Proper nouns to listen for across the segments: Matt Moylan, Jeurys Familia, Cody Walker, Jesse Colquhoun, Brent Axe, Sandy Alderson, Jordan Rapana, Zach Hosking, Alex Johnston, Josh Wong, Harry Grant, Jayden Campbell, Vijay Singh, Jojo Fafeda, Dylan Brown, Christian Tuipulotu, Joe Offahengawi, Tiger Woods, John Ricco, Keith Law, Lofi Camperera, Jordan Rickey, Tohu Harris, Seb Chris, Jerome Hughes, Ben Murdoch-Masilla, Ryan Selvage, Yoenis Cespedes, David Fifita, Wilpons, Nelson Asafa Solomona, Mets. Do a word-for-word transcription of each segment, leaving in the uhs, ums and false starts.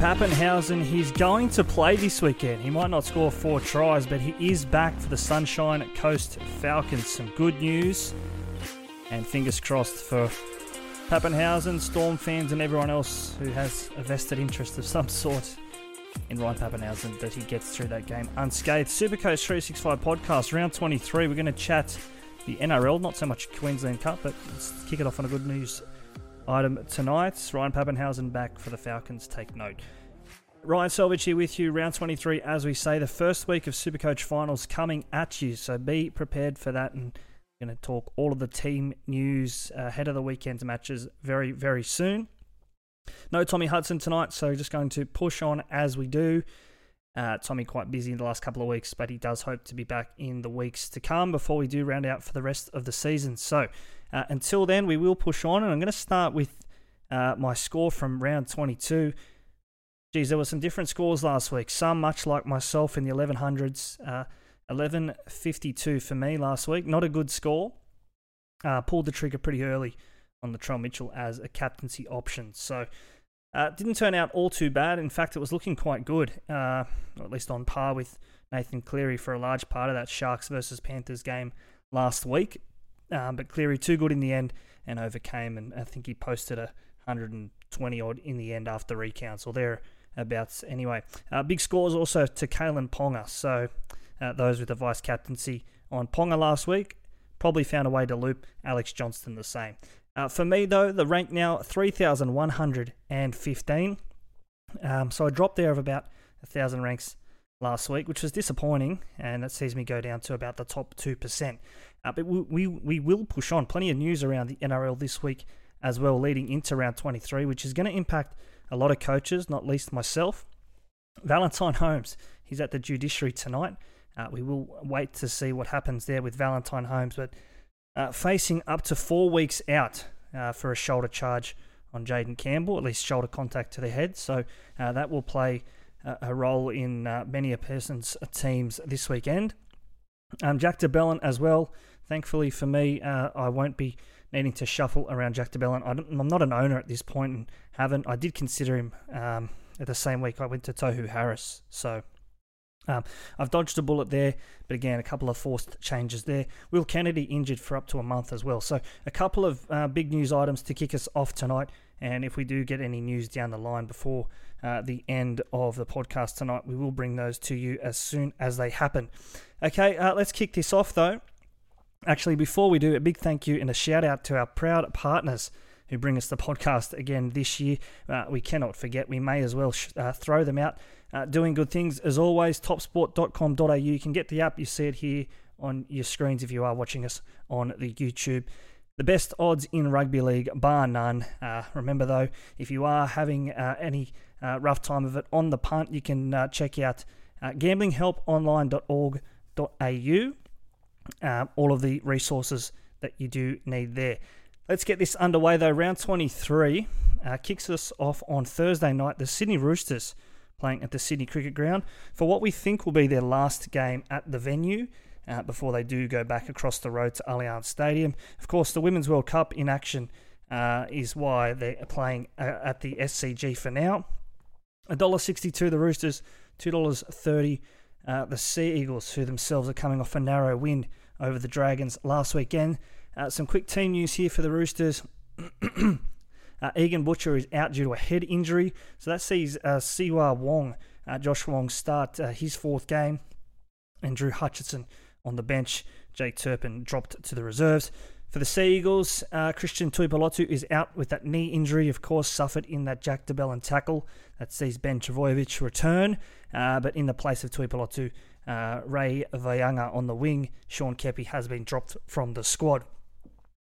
Papenhausen, he's going to play this weekend. He might not score four tries, but he is back for the Sunshine Coast Falcons. Some good news, and fingers crossed for Papenhausen, Storm fans, and everyone else who has a vested interest of some sort in Ryan Papenhausen that he gets through that game unscathed. Supercoach three sixty-five podcast, round twenty-three. We're going to chat the N R L, not so much Queensland Cup, but let's kick it off on a good news item tonight. Ryan Papenhausen back for the Falcons. Take note. Ryan Selvage here with you. Round twenty-three, as we say, the first week of Supercoach finals coming at you. So be prepared for that. And we're going to talk all of the team news ahead of the weekend's matches very, very soon. No Tommy Hudson tonight, so just going to push on as we do. Uh, Tommy quite busy in the last couple of weeks, but he does hope to be back in the weeks to come before we do round out for the rest of the season. So uh, until then, we will push on, and I'm going to start with uh, my score from round twenty-two. Geez, there were some different scores last week, some much like myself in the eleven hundreds. Uh, eleven fifty-two for me last week, not a good score. Uh, pulled the trigger pretty early on Latrell Mitchell as a captaincy option. So Uh, didn't turn out all too bad. In fact, it was looking quite good, uh, or at least on par with Nathan Cleary for a large part of that Sharks versus Panthers game last week. Um, but Cleary too good in the end and overcame, and I think he posted a one hundred twenty odd in the end after recounts, or thereabouts anyway. Uh, big scores also to Kalen Ponga. So uh, those with the vice captaincy on Ponga last week probably found a way to loop Alex Johnston the same. Uh, for me, though, the rank now, three thousand one hundred fifteen. Um, so I dropped there of about one thousand ranks last week, which was disappointing, and that sees me go down to about the top two percent. Uh, but we, we, we will push on. Plenty of news around the N R L this week as well, leading into round twenty-three, which is going to impact a lot of coaches, not least myself. Valentine Holmes, he's at the judiciary tonight. Uh, we will wait to see what happens there with Valentine Holmes, but Uh, facing up to four weeks out uh, for a shoulder charge on Jayden Campbell, at least shoulder contact to the head. So uh, that will play uh, a role in uh, many a person's teams this weekend. Um, Jack DeBellin as well. Thankfully for me, uh, I won't be needing to shuffle around Jack DeBellin. I I'm not an owner at this point and haven't. I did consider him um, at the same week I went to Tohu Harris. So Um, I've dodged a bullet there, but again, a couple of forced changes there. Will Kennedy injured for up to a month as well. So a couple of uh, big news items to kick us off tonight. And if we do get any news down the line before uh, the end of the podcast tonight, we will bring those to you as soon as they happen. Okay, uh, let's kick this off though. Actually, before we do, a big thank you and a shout out to our proud partners who bring us the podcast again this year. Uh, we cannot forget. We may as well sh- uh, throw them out. Uh, doing good things, as always, top sport dot com dot a u. You can get the app. You see it here on your screens if you are watching us on the YouTube. The best odds in rugby league, bar none. Uh, remember, though, if you are having uh, any uh, rough time of it on the punt, you can uh, check out uh, gambling help online dot org dot a u. Uh, all of the resources that you do need there. Let's get this underway, though. Round twenty-three uh, kicks us off on Thursday night. The Sydney Roosters playing at the Sydney Cricket Ground for what we think will be their last game at the venue uh, before they do go back across the road to Allianz Stadium. Of course, the Women's World Cup in action uh, is why they're playing uh, at the S C G for now. one dollar sixty-two the Roosters, two dollars thirty uh, the Sea Eagles, who themselves are coming off a narrow win over the Dragons last weekend. Uh, some quick team news here for the Roosters. Uh, Egan Butcher is out due to a head injury, so that sees uh, Siua Wong, uh, Josh Wong, start uh, his fourth game, and Drew Hutchinson on the bench. Jake Turpin dropped to the reserves. For the Sea Eagles, uh, Christian Tuipulotu is out with that knee injury, of course, suffered in that Jack DeBellin tackle. That sees Ben Trevojevic return, uh, but in the place of Tuipulotu, uh, Ray Vajanga on the wing. Sean Kepi has been dropped from the squad.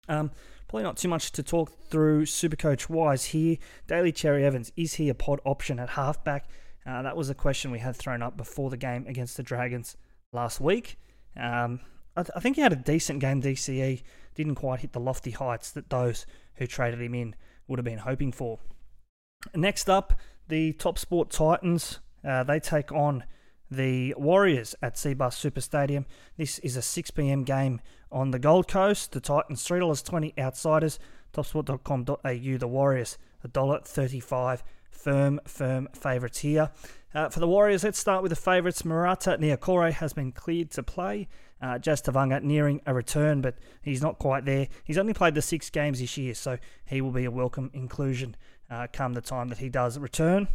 Um... Probably not too much to talk through Supercoach-wise here. Daly Cherry-Evans, is he a pod option at halfback? Uh, that was a question we had thrown up before the game against the Dragons last week. Um, I, th- I think he had a decent game, D C E. Didn't quite hit the lofty heights that those who traded him in would have been hoping for. Next up, the Top Sport Titans. Uh, they take on the Warriors at Seabus Super Stadium. This is a six p.m. game on the Gold Coast. The Titans, three dollars twenty outsiders. top sport dot com dot a u, the Warriors, one dollar thirty-five firm, firm favourites here. Uh, for the Warriors, let's start with the favourites. Murata Niakore has been cleared to play. Uh, Jastavanga nearing a return, but he's not quite there. He's only played the six games this year, so he will be a welcome inclusion uh, come the time that he does return.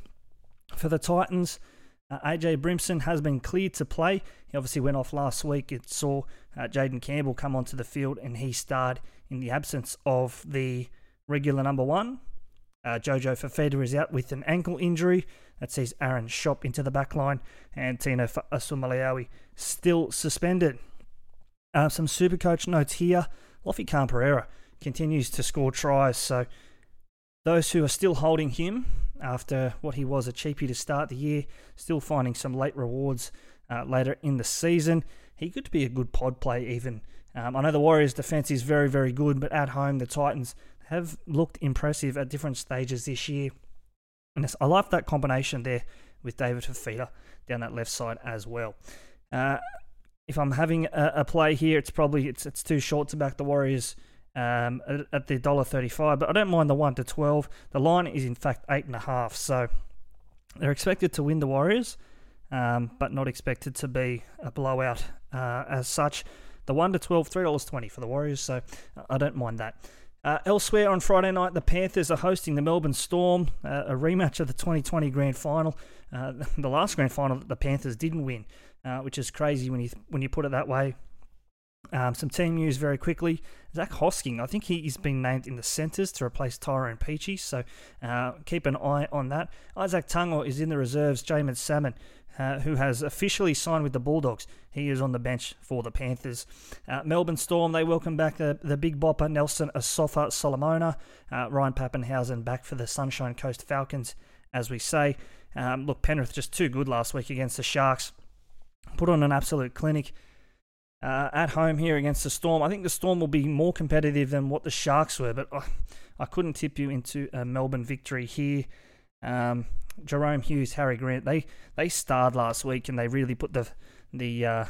For the Titans, uh, A J Brimson has been cleared to play. He obviously went off last week. It saw uh, Jayden Campbell come onto the field, and he starred in the absence of the regular number one. Uh, Jojo Fafeda is out with an ankle injury. That sees Aaron Schopp into the back line, and Tino Fa'asuamaleaui still suspended. Uh, some Supercoach notes here. Lofi Camperera continues to score tries, so those who are still holding him after what he was a cheapie to start the year, still finding some late rewards uh, later in the season. He could be a good pod play even. Um, I know the Warriors' defense is very, very good, but at home the Titans have looked impressive at different stages this year. And I love that combination there with David Fifita down that left side as well. Uh, if I'm having a, a play here, it's probably it's it's too short to back the Warriors um, at, at the one dollar thirty-five, but I don't mind the one to twelve. The line is in fact eight point five, so they're expected to win the Warriors, um, but not expected to be a blowout uh, as such. The one to twelve, three dollars twenty for the Warriors, so I don't mind that. Uh, elsewhere on Friday night, the Panthers are hosting the Melbourne Storm, uh, a rematch of the twenty twenty Grand Final, uh, the last Grand Final that the Panthers didn't win, uh, which is crazy when you when you put it that way. Um, some team news very quickly. Zach Hosking, I think he's been named in the centres to replace Tyrone Peachy, so uh, keep an eye on that. Isaac Tungo is in the reserves. Jamin Salmon, Uh, who has officially signed with the Bulldogs. He is on the bench for the Panthers. Uh, Melbourne Storm, they welcome back the, the big bopper, Nelson Asafa Solomona. Uh, Ryan Papenhausen back for the Sunshine Coast Falcons, as we say. Um, look, Penrith just too good last week against the Sharks. Put on an absolute clinic uh, at home here against the Storm. I think the Storm will be more competitive than what the Sharks were, but I, I couldn't tip you into a Melbourne victory here. Um, Jerome Hughes, Harry Grant, they they starred last week and they really put the the uh,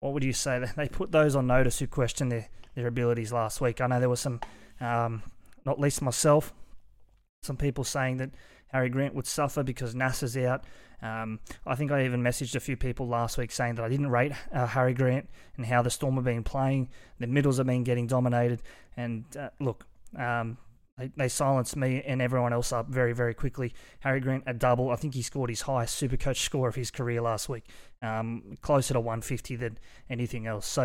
what would you say? They put those on notice who questioned their, their abilities last week. I know there was some, um, not least myself, some people saying that Harry Grant would suffer because NASA's out. Um, I think I even messaged a few people last week saying that I didn't rate uh, Harry Grant and how the Storm have been playing. The middles have been getting dominated, and uh, look. Um, They, they silenced me and everyone else up very, very quickly. Harry Grant, a double. I think he scored his highest Supercoach score of his career last week, um, closer to one fifty than anything else. So,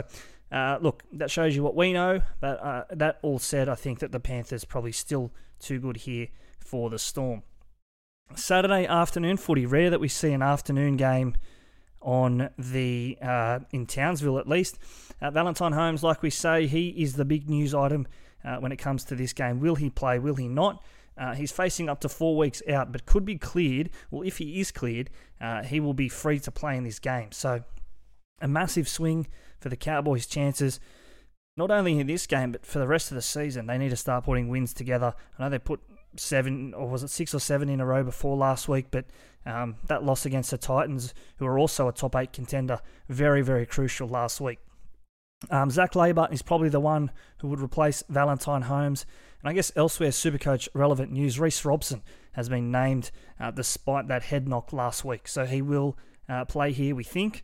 uh, look, that shows you what we know. But uh, that all said, I think that the Panthers probably still too good here for the Storm. Saturday afternoon footy. Rare that we see an afternoon game on the uh, in Townsville, at least. Uh, Valentine Holmes, like we say, he is the big news item Uh, when it comes to this game. Will he play? Will he not? Uh, he's facing up to four weeks out, but could be cleared. Well, if he is cleared, uh, he will be free to play in this game. So a massive swing for the Cowboys' chances, not only in this game, but for the rest of the season. They need to start putting wins together. I know they put seven, or was it six or seven in a row before last week, but um, that loss against the Titans, who are also a top eight contender, very, very crucial last week. Um, Zach Laibart is probably the one who would replace Valentine Holmes. And I guess elsewhere, Supercoach relevant news, Reece Robson has been named uh, despite that head knock last week. So he will uh, play here, we think.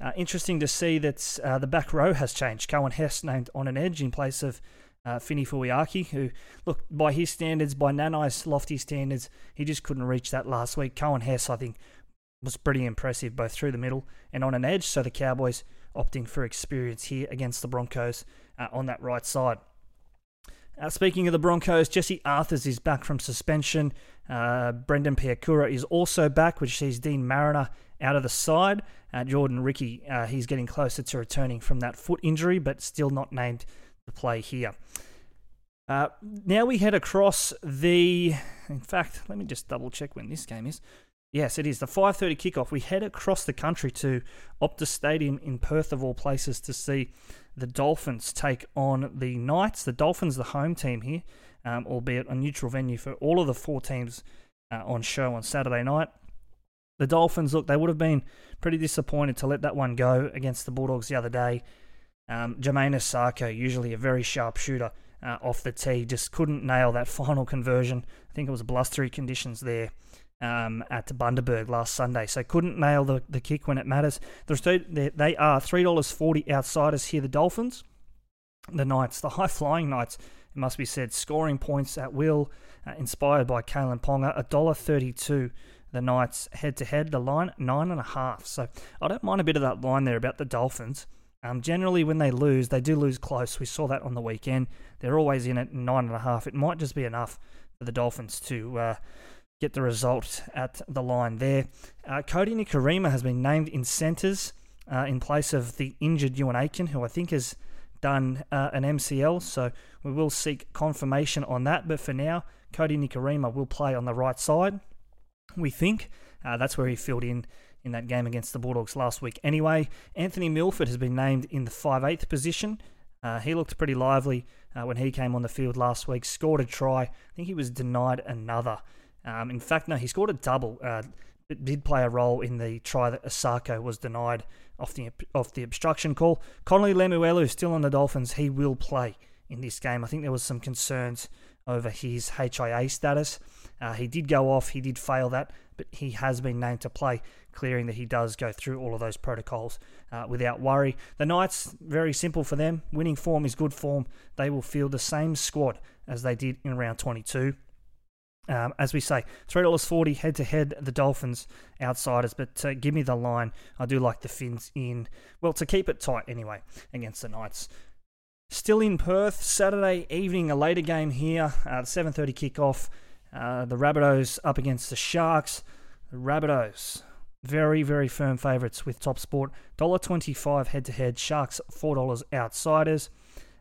Uh, interesting to see that uh, the back row has changed. Cohen Hess named on an edge in place of uh, Fini Fuiaki, who, look, by his standards, by Nanai's lofty standards, he just couldn't reach that last week. Cohen Hess, I think, was pretty impressive both through the middle and on an edge. So the Cowboys opting for experience here against the Broncos uh, on that right side. Uh, speaking of the Broncos, Jesse Arthurs is back from suspension. Uh, Brendan Piakura is also back, which sees Dean Mariner out of the side. Uh, Jordan Rickey, uh, he's getting closer to returning from that foot injury, but still not named to play here. Uh, now we head across the... In fact, let me just double check when this game is. Yes, it is. The five thirty kickoff. We head across the country to Optus Stadium in Perth, of all places, to see the Dolphins take on the Knights. The Dolphins, the home team here, um, albeit a neutral venue for all of the four teams uh, on show on Saturday night. The Dolphins, look, they would have been pretty disappointed to let that one go against the Bulldogs the other day. Um, Jermaine Isaako, usually a very sharp shooter, uh, off the tee. Just couldn't nail that final conversion. I think it was blustery conditions there um, at Bundaberg last Sunday. So couldn't nail the, the kick when it matters. They're, they are three dollars forty outsiders here, the Dolphins. The Knights, the high-flying Knights, it must be said, scoring points at will, uh, inspired by Kalen Ponga, one dollar thirty-two. The Knights head-to-head, the line, nine and a half. So I don't mind a bit of that line there about the Dolphins. Um, generally, when they lose, they do lose close. We saw that on the weekend. They're always in at nine and a half. It might just be enough for the Dolphins to uh, get the result at the line there. Uh, Kodi Nikorima has been named in centres uh, in place of the injured Ewan Aitken, who I think is... done uh, an M C L, so we will seek confirmation on that. But for now, Kodi Nikorima will play on the right side, we think. Uh, that's where he filled in in that game against the Bulldogs last week. Anyway, Anthony Milford has been named in the five eighth position. Uh, he looked pretty lively uh, when he came on the field last week, scored a try. I think he was denied another. Um, in fact, no, he scored a double. Uh, it did play a role in the try that Isaako was denied off the off the obstruction call. Connolly Lemuelu, still on the Dolphins, he will play in this game. I think there was some concerns over his H I A status. Uh, he did go off, he did fail that, but he has been named to play, clearing that he does go through all of those protocols uh, without worry. The Knights, very simple for them. Winning form is good form. They will field the same squad as they did in round twenty-two. Um, as we say, three dollars forty head-to-head, the Dolphins, outsiders, but uh, give me the line. I do like the Finns in, well, to keep it tight anyway, against the Knights. Still in Perth, Saturday evening, a later game here, uh, seven thirty kickoff. Uh, the Rabbitohs up against the Sharks. The Rabbitohs, very, very firm favourites with Top Sport. one dollar twenty-five head-to-head, Sharks four dollars outsiders.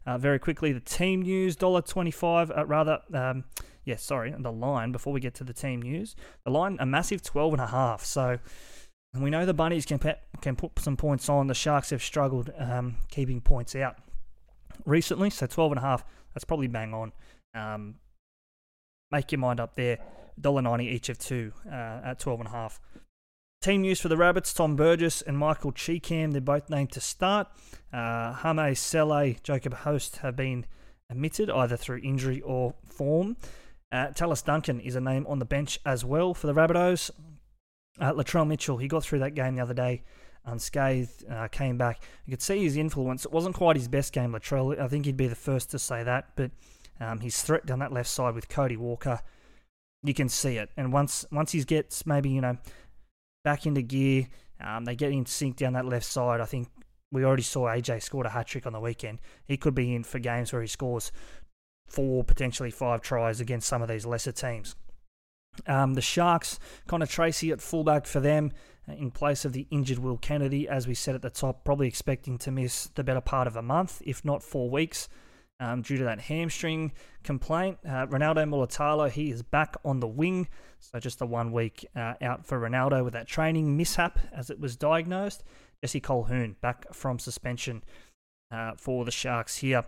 Uh, very quickly, the team news, one dollar twenty-five, uh, rather... Um, Yeah, sorry, the line, before we get to the team news. The line, a massive twelve and a half. So, and we know the Bunnies can pe- can put some points on. The Sharks have struggled um, keeping points out recently. So, twelve and a half, that's probably bang on. Um, make your mind up there. one dollar ninety each of two uh, at twelve and a half. Team news for the Rabbits, Tom Burgess and Michael Cheekham, they're both named to start. Uh, Hame, Sele, Jacob Host have been omitted, either through injury or form. Uh, Talis Duncan is a name on the bench as well for the Rabbitohs. Uh, Latrell Mitchell, he got through that game the other day unscathed, uh, came back. You could see his influence. It wasn't quite his best game, Latrell. I think he'd be the first to say that, but um, his threat down that left side with Cody Walker, you can see it. And once once he gets maybe, you know, back into gear, um, they get in sync down that left side. I think we already saw A J scored a hat-trick on the weekend. He could be in for games where he scores four, potentially five tries against some of these lesser teams. Um, the Sharks, Connor Tracy at fullback for them in place of the injured Will Kennedy, as we said at the top, probably expecting to miss the better part of a month, if not four weeks, um, due to that hamstring complaint. Uh, Ronaldo Molotalo, he is back on the wing, so just the one week uh, out for Ronaldo with that training mishap as it was diagnosed. Jesse Colquhoun back from suspension uh, for the Sharks here.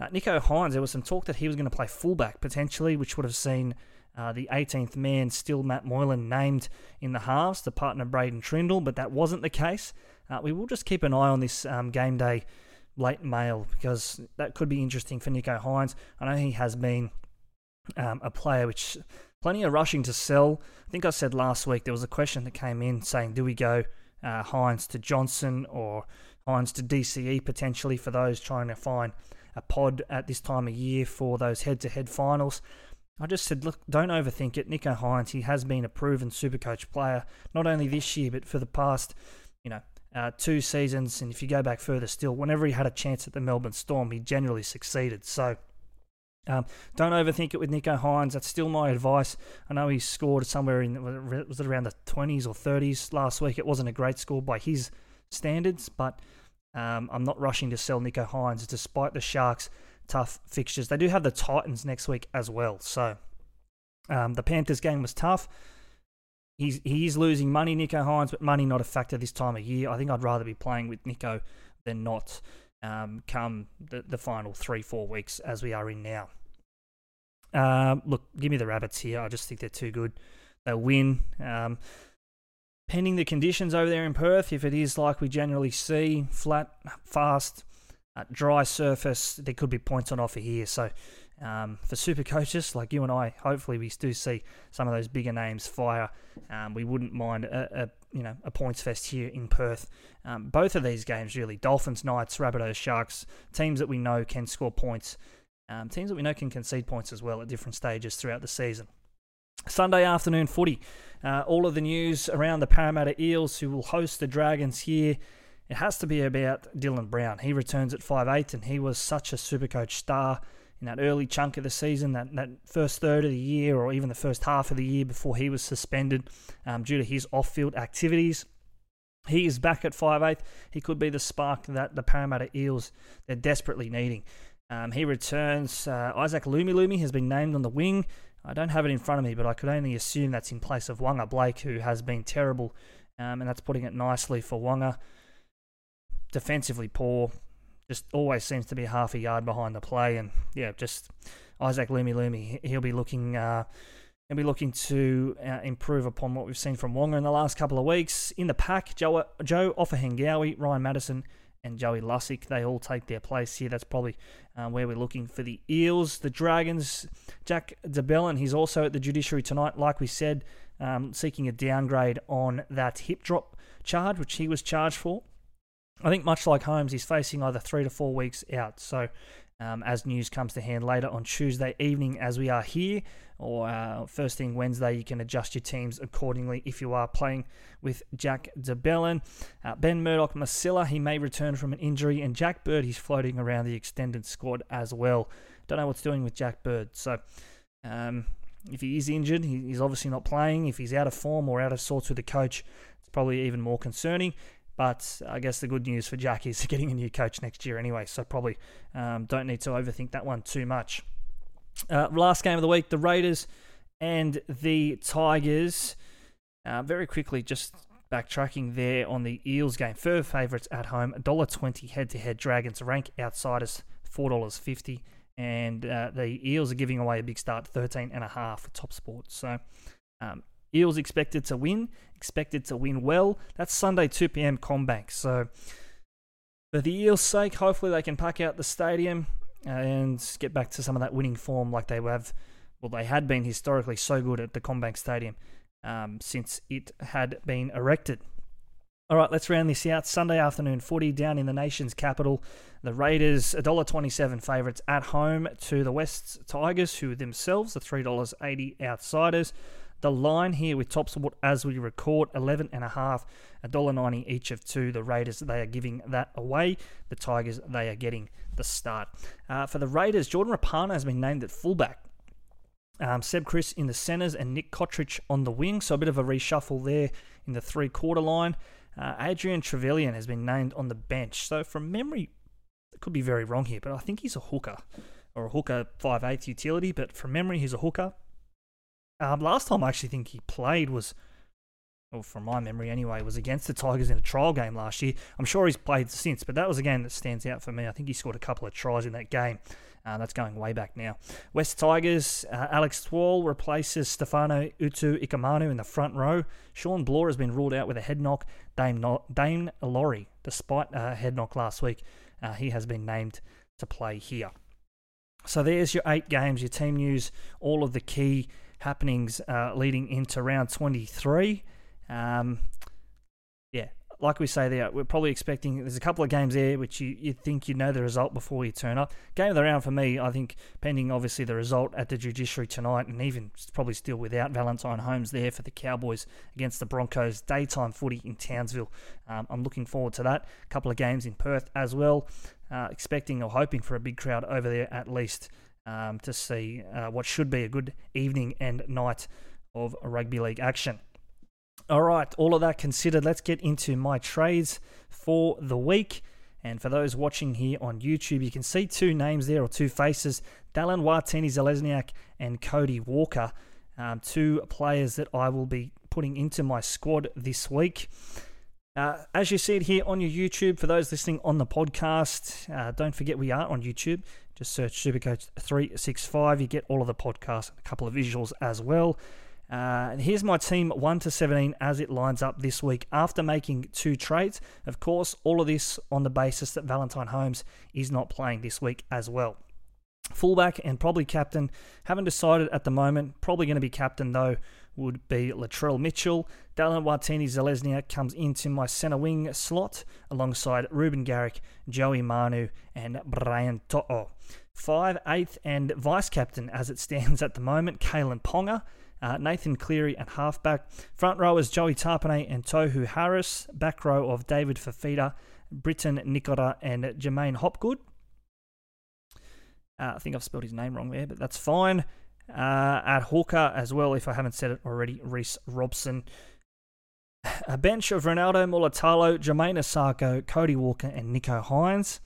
Uh, Nicho Hynes, there was some talk that he was going to play fullback potentially, which would have seen uh, the eighteenth man, still Matt Moylan, named in the halves, the partner Braden Trindle, but that wasn't the case. Uh, we will just keep an eye on this um, game day late mail because that could be interesting for Nicho Hynes. I know he has been um, a player which plenty of rushing to sell. I think I said last week there was a question that came in saying, do we go uh, Hynes to Johnson or Hynes to D C E potentially for those trying to find a pod at this time of year for those head-to-head finals. I just said, look, don't overthink it. Nicho Hynes, he has been a proven Supercoach player, not only this year, but for the past, you know, uh, two seasons. And if you go back further still, whenever he had a chance at the Melbourne Storm, he generally succeeded. So um, don't overthink it with Nicho Hynes. That's still my advice. I know he scored somewhere in, was it around the twenties or thirties last week? It wasn't a great score by his standards, but Um, I'm not rushing to sell Nicho Hynes despite the Sharks' tough fixtures. They do have the Titans next week as well. So um, the Panthers game was tough. He's, he is losing money, Nicho Hynes, but money not a factor this time of year. I think I'd rather be playing with Nicho than not um, come the, the final three, four weeks as we are in now. Uh, look, give me the Rabbits here. I just think they're too good. They'll win. Um Pending the conditions over there in Perth, if it is like we generally see, flat, fast, uh, dry surface, there could be points on offer here. So um, for super coaches like you and I, hopefully we do see some of those bigger names fire. Um, we wouldn't mind a, a you know a points fest here in Perth. Um, both of these games really, Dolphins, Knights, Rabbitohs, Sharks, teams that we know can score points, um, teams that we know can concede points as well at different stages throughout the season. Sunday afternoon footy. Uh, all of the news around the Parramatta Eels, who will host the Dragons here. It has to be about Dylan Brown. He returns at five eight, and he was such a Supercoach star in that early chunk of the season, that, that first third of the year, or even the first half of the year before he was suspended um, due to his off-field activities. He is back at five eight. He could be the spark that the Parramatta Eels they're desperately needing. Um, he returns. Uh, Isaac Lumi Lumi has been named on the wing. I don't have it in front of me, but I could only assume that's in place of Wanga Blake, who has been terrible, um, and that's putting it nicely for Wanga. Defensively poor, just always seems to be half a yard behind the play, and yeah, just Isaac Lumi Lumi. He'll be looking, uh, he'll be looking to uh, improve upon what we've seen from Wanga in the last couple of weeks. In the pack, Joe, Joe Offahengawi, Ryan Madison, and Joey Lusick, they all take their place here. That's probably uh, where we're looking for the Eels. The Dragons, Jack DeBellin, he's also at the judiciary tonight, like we said, um, seeking a downgrade on that hip drop charge, which he was charged for. I think much like Holmes, he's facing either three to four weeks out. So um, as news comes to hand later on Tuesday evening as we are here, or uh, first thing Wednesday, you can adjust your teams accordingly if you are playing with Jack DeBellin. Uh, Ben Murdoch-Masilla, he may return from an injury, and Jack Bird, he's floating around the extended squad as well. Don't know what's doing with Jack Bird. So um, if he is injured, he's obviously not playing. If he's out of form or out of sorts with the coach, it's probably even more concerning. But I guess the good news for Jack is getting a new coach next year anyway, so probably um, don't need to overthink that one too much. Uh, last game of the week, the Raiders and the Tigers. Uh, very quickly, just backtracking there on the Eels game. Fur favourites at home, one dollar twenty head-to-head. Dragons rank outsiders, four dollars fifty. And uh, the Eels are giving away a big start, thirteen point five for Top Sports. So Um, Eels expected to win, expected to win well. That's Sunday, two p.m. Combank. So for the Eels' sake, hopefully they can pack out the stadium and get back to some of that winning form like they have, well, they had been historically so good at the Combank Stadium um, since it had been erected. All right, let's round this out. Sunday afternoon footy down in the nation's capital. The Raiders, one dollar twenty-seven favourites at home to the West Tigers, who themselves are three dollars eighty outsiders. The line here with Top Sport as we record, eleven and a half, one dollar ninety each of two. The Raiders, they are giving that away. The Tigers, they are getting the start. Uh, for the Raiders, Jordan Rapana has been named at fullback. Um, Seb Chris in the centres and Nick Kotrich on the wing. So a bit of a reshuffle there in the three-quarter line. Uh, Adrian Trevelyan has been named on the bench. So from memory, it could be very wrong here, but I think he's a hooker or a hooker five eighth utility. But from memory, he's a hooker. Um, last time I actually think he played was, well, from my memory anyway, was against the Tigers in a trial game last year. I'm sure he's played since, but that was a game that stands out for me. I think he scored a couple of tries in that game. Uh, that's going way back now. West Tigers, uh, Alex Twall replaces Stefano Utu Ikamanu in the front row. Sean Bloor has been ruled out with a head knock. Dame, no- Dame Laurie, despite a head knock last week, uh, he has been named to play here. So there's your eight games, your team news, all of the key happenings uh, leading into round twenty-three. Um, yeah, like we say there, we're probably expecting, there's a couple of games there which you, you think you know the result before you turn up. Game of the round for me, I think, pending obviously the result at the judiciary tonight, and even probably still without Valentine Holmes there for the Cowboys against the Broncos, daytime footy in Townsville. Um, I'm looking forward to that. A couple of games in Perth as well. Uh, expecting or hoping for a big crowd over there at least. Um, to see uh, what should be a good evening and night of rugby league action. All right, all of that considered, let's get into my trades for the week. And for those watching here on YouTube, you can see two names there, or two faces, Dallin Warteni-Zelezniak and Cody Walker, um, two players that I will be putting into my squad this week. Uh, as you see it here on your YouTube, for those listening on the podcast, uh, don't forget we are on YouTube. Just search Supercoach three sixty-five. You get all of the podcasts, a couple of visuals as well. Uh, and here's my team one to seventeen as it lines up this week after making two trades. Of course, all of this on the basis that Valentine Holmes is not playing this week as well. Fullback and probably captain, haven't decided at the moment. Probably going to be captain though would be Latrell Mitchell. Dallin Wartini-Zelezniak comes into my centre wing slot alongside Ruben Garrick, Joey Manu and Brian To'o. Five, eighth and vice captain as it stands at the moment, Kalen Ponga. Uh, Nathan Cleary at halfback. Front row is Joey Tarpanay and Tohu Harris. Back row of David Fifita, Britton Nikora and Jermaine Hopgood. Uh, I think I've spelled his name wrong there, but that's fine. Uh, at hooker as well, if I haven't said it already, Reece Robson. A bench of Ronaldo Molotalo, Jermaine Isaako, Cody Walker and Nicho Hynes.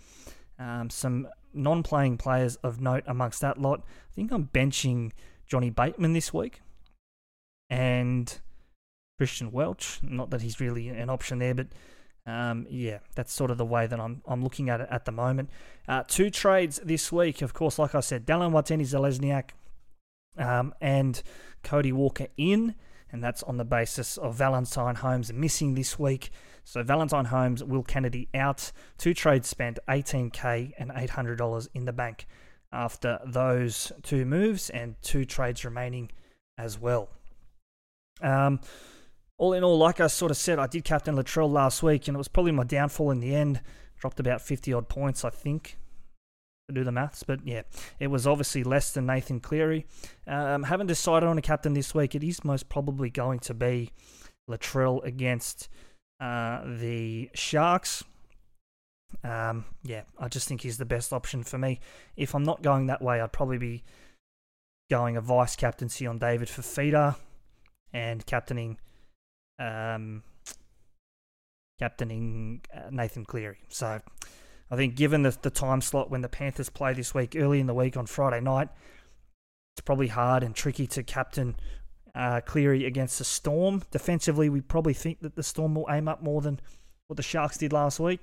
Um, some non-playing players of note amongst that lot. I think I'm benching Johnny Bateman this week. And Christian Welch, not that he's really an option there, but um, yeah, that's sort of the way that I'm I'm looking at it at the moment. Uh, two trades this week, of course, like I said, Dallin Wartini-Zelezniak um, and Cody Walker in, and that's on the basis of Valentine Holmes missing this week. So Valentine Holmes, Will Kennedy out. Two trades spent, eighteen thousand dollars and eight hundred dollars in the bank after those two moves and two trades remaining as well. Um, all in all, like I sort of said, I did captain Latrell last week, and it was probably my downfall in the end. Dropped about fifty-odd points, I think, to do the maths. But, yeah, it was obviously less than Nathan Cleary. Um, haven't decided on a captain this week. It is most probably going to be Latrell against uh, the Sharks. Um, yeah, I just think he's the best option for me. If I'm not going that way, I'd probably be going a vice-captaincy on David Fifita. And captaining, um, captaining Nathan Cleary. So, I think given the the time slot when the Panthers play this week, early in the week on Friday night, it's probably hard and tricky to captain uh, Cleary against the Storm. Defensively, we probably think that the Storm will aim up more than what the Sharks did last week.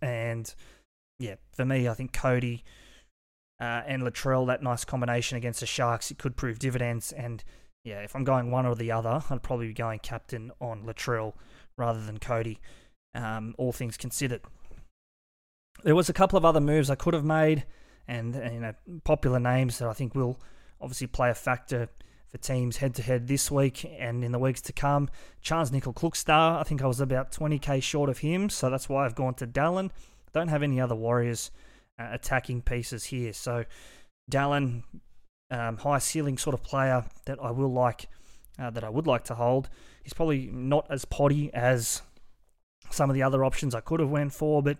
And yeah, for me, I think Cody uh, and Latrell, that nice combination against the Sharks, it could prove dividends. And yeah, if I'm going one or the other, I'd probably be going captain on Latrell rather than Cody, um, all things considered. There was a couple of other moves I could have made, and, and you know, popular names that I think will obviously play a factor for teams head-to-head this week and in the weeks to come. Charles-Nickel Klugstar, I think I was about twenty thousand short of him, so that's why I've gone to Dallin. Don't have any other Warriors uh, attacking pieces here, so Dallin... Um, high ceiling sort of player that I will like, uh, that I would like to hold. He's probably not as potty as some of the other options I could have went for, but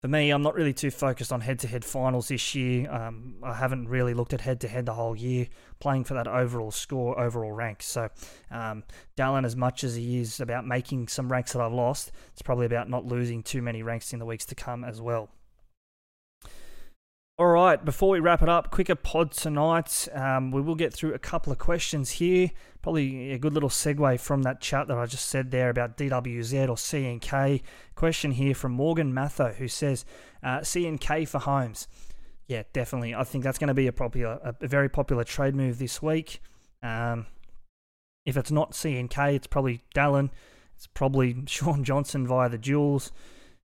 for me, I'm not really too focused on head-to-head finals this year. Um, I haven't really looked at head-to-head the whole year, playing for that overall score, overall rank. So um, Dallin, as much as he is about making some ranks that I've lost, it's probably about not losing too many ranks in the weeks to come as well. All right, before we wrap it up, quicker pod tonight. Um, we will get through a couple of questions here. Probably a good little segue from that chat that I just said there about D W Z or C N K. Question here from Morgan Matho, who says, uh, C N K for Holmes. Yeah, definitely. I think that's going to be a popular, a very popular trade move this week. Um, if it's not C N K, it's probably Dallin. It's probably Sean Johnson via the duels.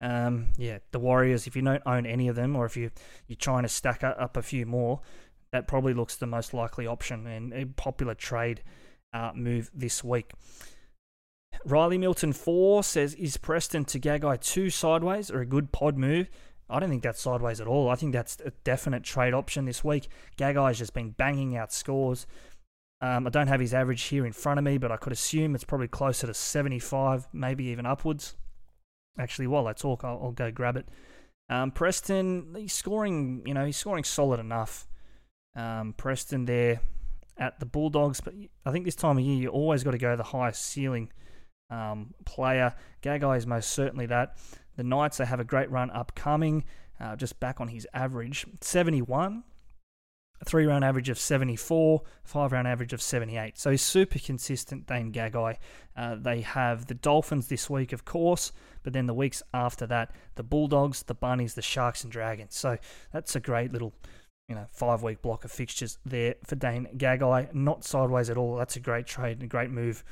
Um, yeah, the Warriors, if you don't own any of them, or if you, you're trying to stack up a few more, that probably looks the most likely option and a popular trade uh, move this week. Riley Milton four says, is Preston to Gagai two sideways or a good pod move? I don't think that's sideways at all. I think that's a definite trade option this week. Gagai's just been banging out scores. Um, I don't have his average here in front of me, but I could assume it's probably closer to seventy-five, maybe even upwards. Actually, while I talk, I'll, I'll go grab it. Um, Preston, he's scoring, you know, he's scoring solid enough. Um, Preston there at the Bulldogs, but I think this time of year, you always got to go the highest ceiling um, player. Gagai is most certainly that. The Knights, they have a great run upcoming, uh, just back on his average. seventy-one, a three-round average of seventy-four, five-round average of seventy-eight. So he's super consistent, Dane Gagai. Uh, they have the Dolphins this week, of course, but then the weeks after that, the Bulldogs, the Bunnies, the Sharks and Dragons. So that's a great little you know, five-week block of fixtures there for Dane Gagai. Not sideways at all. That's a great trade and a great move.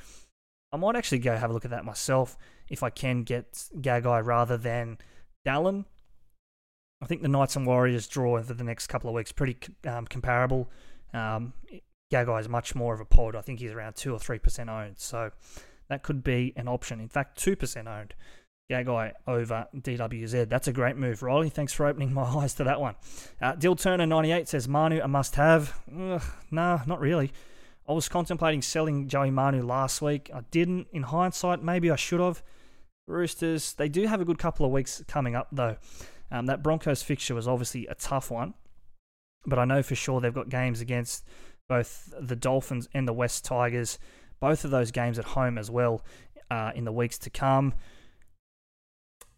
I might actually go have a look at that myself if I can get Gagai rather than Dallin. I think the Knights and Warriors draw for the next couple of weeks pretty um, comparable. Um, Gagai is much more of a pod. I think he's around two or three percent owned, so that could be an option. In fact, two percent owned. Gagai over D W Z. That's a great move, Riley. Thanks for opening my eyes to that one. Uh, Dill Turner ninety-eight says Manu a must-have. No, nah, not really. I was contemplating selling Joey Manu last week. I didn't. In hindsight, maybe I should have. Roosters, they do have a good couple of weeks coming up though. Um, that Broncos fixture was obviously a tough one, but I know for sure they've got games against both the Dolphins and the West Tigers, both of those games at home as well uh, in the weeks to come.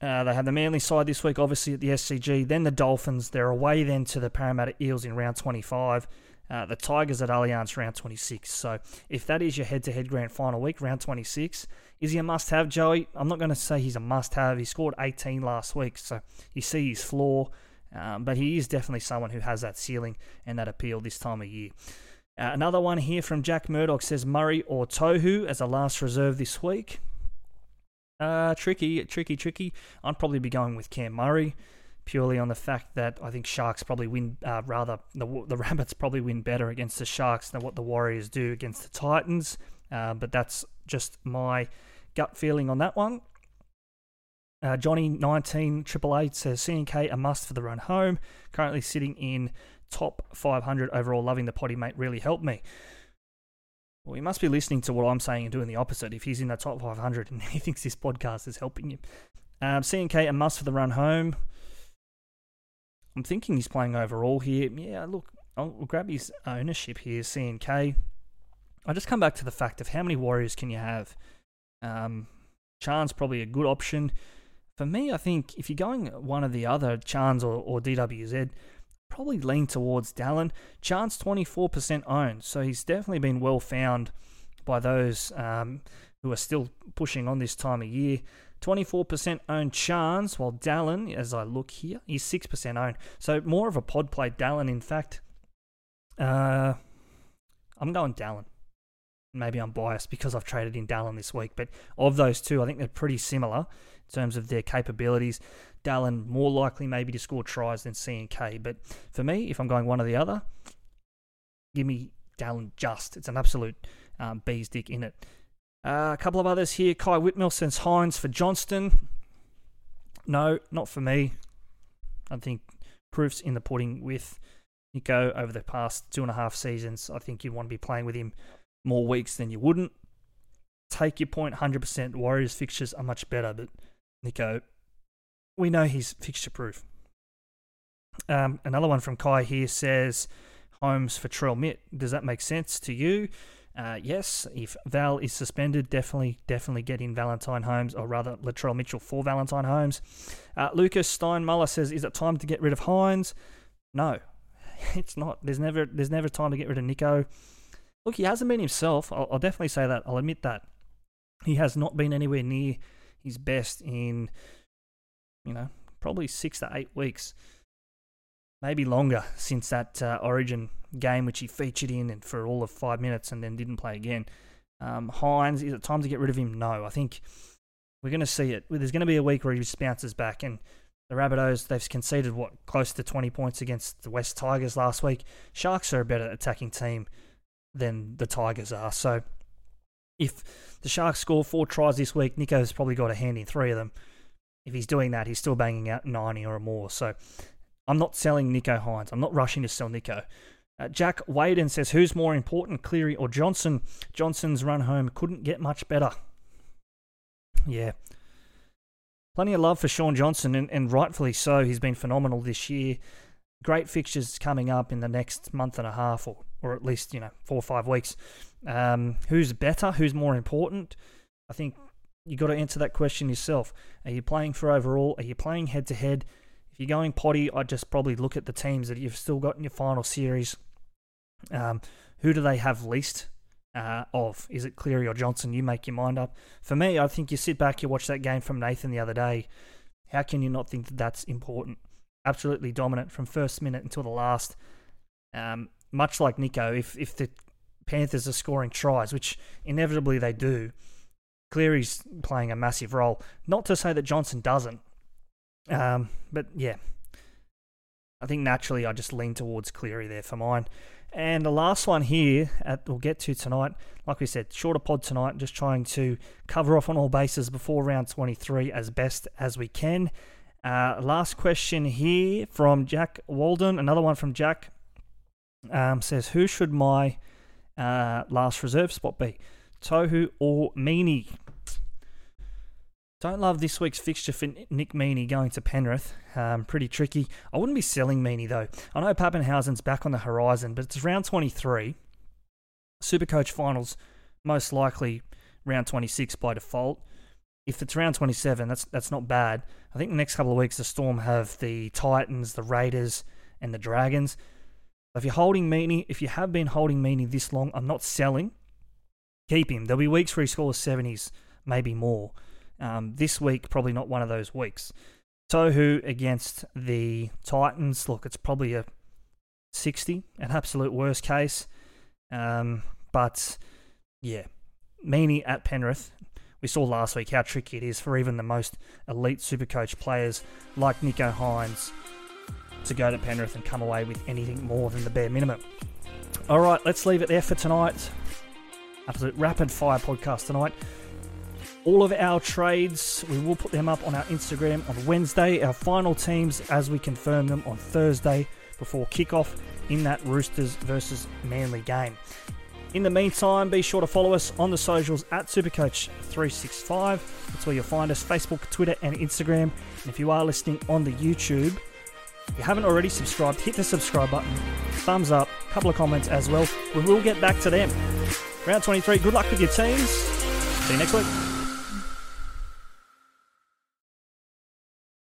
Uh, they have the Manly side this week, obviously at the S C G, then the Dolphins. They're away then to the Parramatta Eels in round twenty-five, uh, the Tigers at Allianz round twenty-six. So if that is your head-to-head grand final week, round twenty-six, is he a must-have, Joey? I'm not going to say he's a must-have. He scored eighteen last week, so you see his floor. Um, but he is definitely someone who has that ceiling and that appeal this time of year. Uh, another one here from Jack Murdoch says Murray or Tohu as a last reserve this week. Uh, tricky, tricky, tricky. I'd probably be going with Cam Murray purely on the fact that I think Sharks probably win, uh, rather the the Rabbits probably win better against the Sharks than what the Warriors do against the Titans. Uh, but that's just my gut feeling on that one. Uh, Johnny nineteen triple eight says C and K a must for the run home. Currently sitting in top five hundred overall. Loving the potty, mate. Really helped me. Well, he must be listening to what I'm saying and doing the opposite if he's in the top five hundred and he thinks this podcast is helping him. Um, C and K a must for the run home. I'm thinking he's playing overall here. Yeah, look, I'll grab his ownership here, C and K. I just come back to the fact of how many Warriors can you have? Um, Chan's probably a good option. For me, I think if you're going one or the other, Chan's or, or D W Z, probably lean towards Dallin. Chan's twenty-four percent owned, so he's definitely been well found by those um, who are still pushing on this time of year. twenty-four percent owned Chan's, while Dallin, as I look here, he's six percent owned. So more of a pod play Dallin, in fact. Uh, I'm going Dallin. Maybe I'm biased because I've traded in Dallin this week, but of those two, I think they're pretty similar in terms of their capabilities. Dallin more likely maybe to score tries than C and K, but for me, if I'm going one or the other, give me Dallin just. It's an absolute um, bee's dick in it. Uh, a couple of others here. Kai Whitmell sends Hynes for Johnston. No, not for me. I think proof's in the pudding with Nico over the past two and a half seasons. I think you want to be playing with him more weeks than you wouldn't. Take your point, one hundred percent. Warriors fixtures are much better, but Nico, we know he's fixture-proof. Um, another one from Kai here says, Holmes for Trell Mitt. Does that make sense to you? Uh, yes, if Val is suspended, definitely, definitely get in Valentine Holmes, or rather Latrell Mitchell for Valentine Holmes. Uh, Lucas Steinmuller says, is it time to get rid of Hynes? No, it's not. There's never, there's never time to get rid of Nico. Look, he hasn't been himself. I'll, I'll definitely say that. I'll admit that. He has not been anywhere near his best in, you know, probably six to eight weeks, maybe longer, since that uh, Origin game, which he featured in and for all of five minutes and then didn't play again. Um, Hynes, is it time to get rid of him? No, I think we're going to see it. There's going to be a week where he just bounces back, and the Rabbitohs, they've conceded, what, close to twenty points against the West Tigers last week. Sharks are a better attacking team than the Tigers are. So if the Sharks score four tries this week, Nico's probably got a hand in three of them. If he's doing that, he's still banging out ninety or more. So I'm not selling Nicho Hynes. I'm not rushing to sell Nicho. Uh, Jack Waden says, who's more important, Cleary or Johnson? Johnson's run home couldn't get much better. Yeah. Plenty of love for Sean Johnson, and, and rightfully so. He's been phenomenal this year. Great fixtures coming up in the next month and a half, or or at least, you know, four or five weeks. Um, who's better? Who's more important? I think you got to answer that question yourself. Are you playing for overall? Are you playing head-to-head? If you're going potty, I'd just probably look at the teams that you've still got in your final series. Um, who do they have least uh, of? Is it Cleary or Johnson? You make your mind up. For me, I think you sit back, you watch that game from Nathan the other day. How can you not think that that's important? Absolutely dominant from first minute until the last. Um, much like Nicho, if if the Panthers are scoring tries, which inevitably they do, Cleary's playing a massive role. Not to say that Johnson doesn't, um, but yeah, I think naturally I just lean towards Cleary there for mine. And the last one here at we'll get to tonight, like we said, shorter pod tonight, just trying to cover off on all bases before round twenty-three as best as we can. Uh, last question here from Jack Walden, another one from Jack, um, says, who should my uh, last reserve spot be? Tohu or Meaney? Don't love this week's fixture for Nick Meaney going to Penrith. Um, pretty tricky. I wouldn't be selling Meaney though. I know Pappenhausen's back on the horizon, but it's round twenty-three. Supercoach finals, most likely round twenty-six by default. If it's round twenty-seven, that's that's not bad. I think the next couple of weeks the Storm have the Titans, the Raiders, and the Dragons. If you're holding Meaney, if you have been holding Meaney this long, I'm not selling. Keep him. There'll be weeks where he scores seventies, maybe more. Um, this week, probably not one of those weeks. Tohu against the Titans. Look, it's probably a sixty, an absolute worst case. Um, but, yeah, Meaney at Penrith. We saw last week how tricky it is for even the most elite Supercoach players like Nicho Hynes to go to Penrith and come away with anything more than the bare minimum. All right, let's leave it there for tonight. Absolute rapid-fire podcast tonight. All of our trades, we will put them up on our Instagram on Wednesday. Our final teams as we confirm them on Thursday before kickoff in that Roosters versus Manly game. In the meantime, be sure to follow us on the socials at Supercoach three sixty-five. That's where you'll find us, Facebook, Twitter, and Instagram. And if you are listening on the YouTube, if you haven't already subscribed, hit the subscribe button, thumbs up, a couple of comments as well. We will get back to them. Round twenty-three, good luck with your teams. See you next week.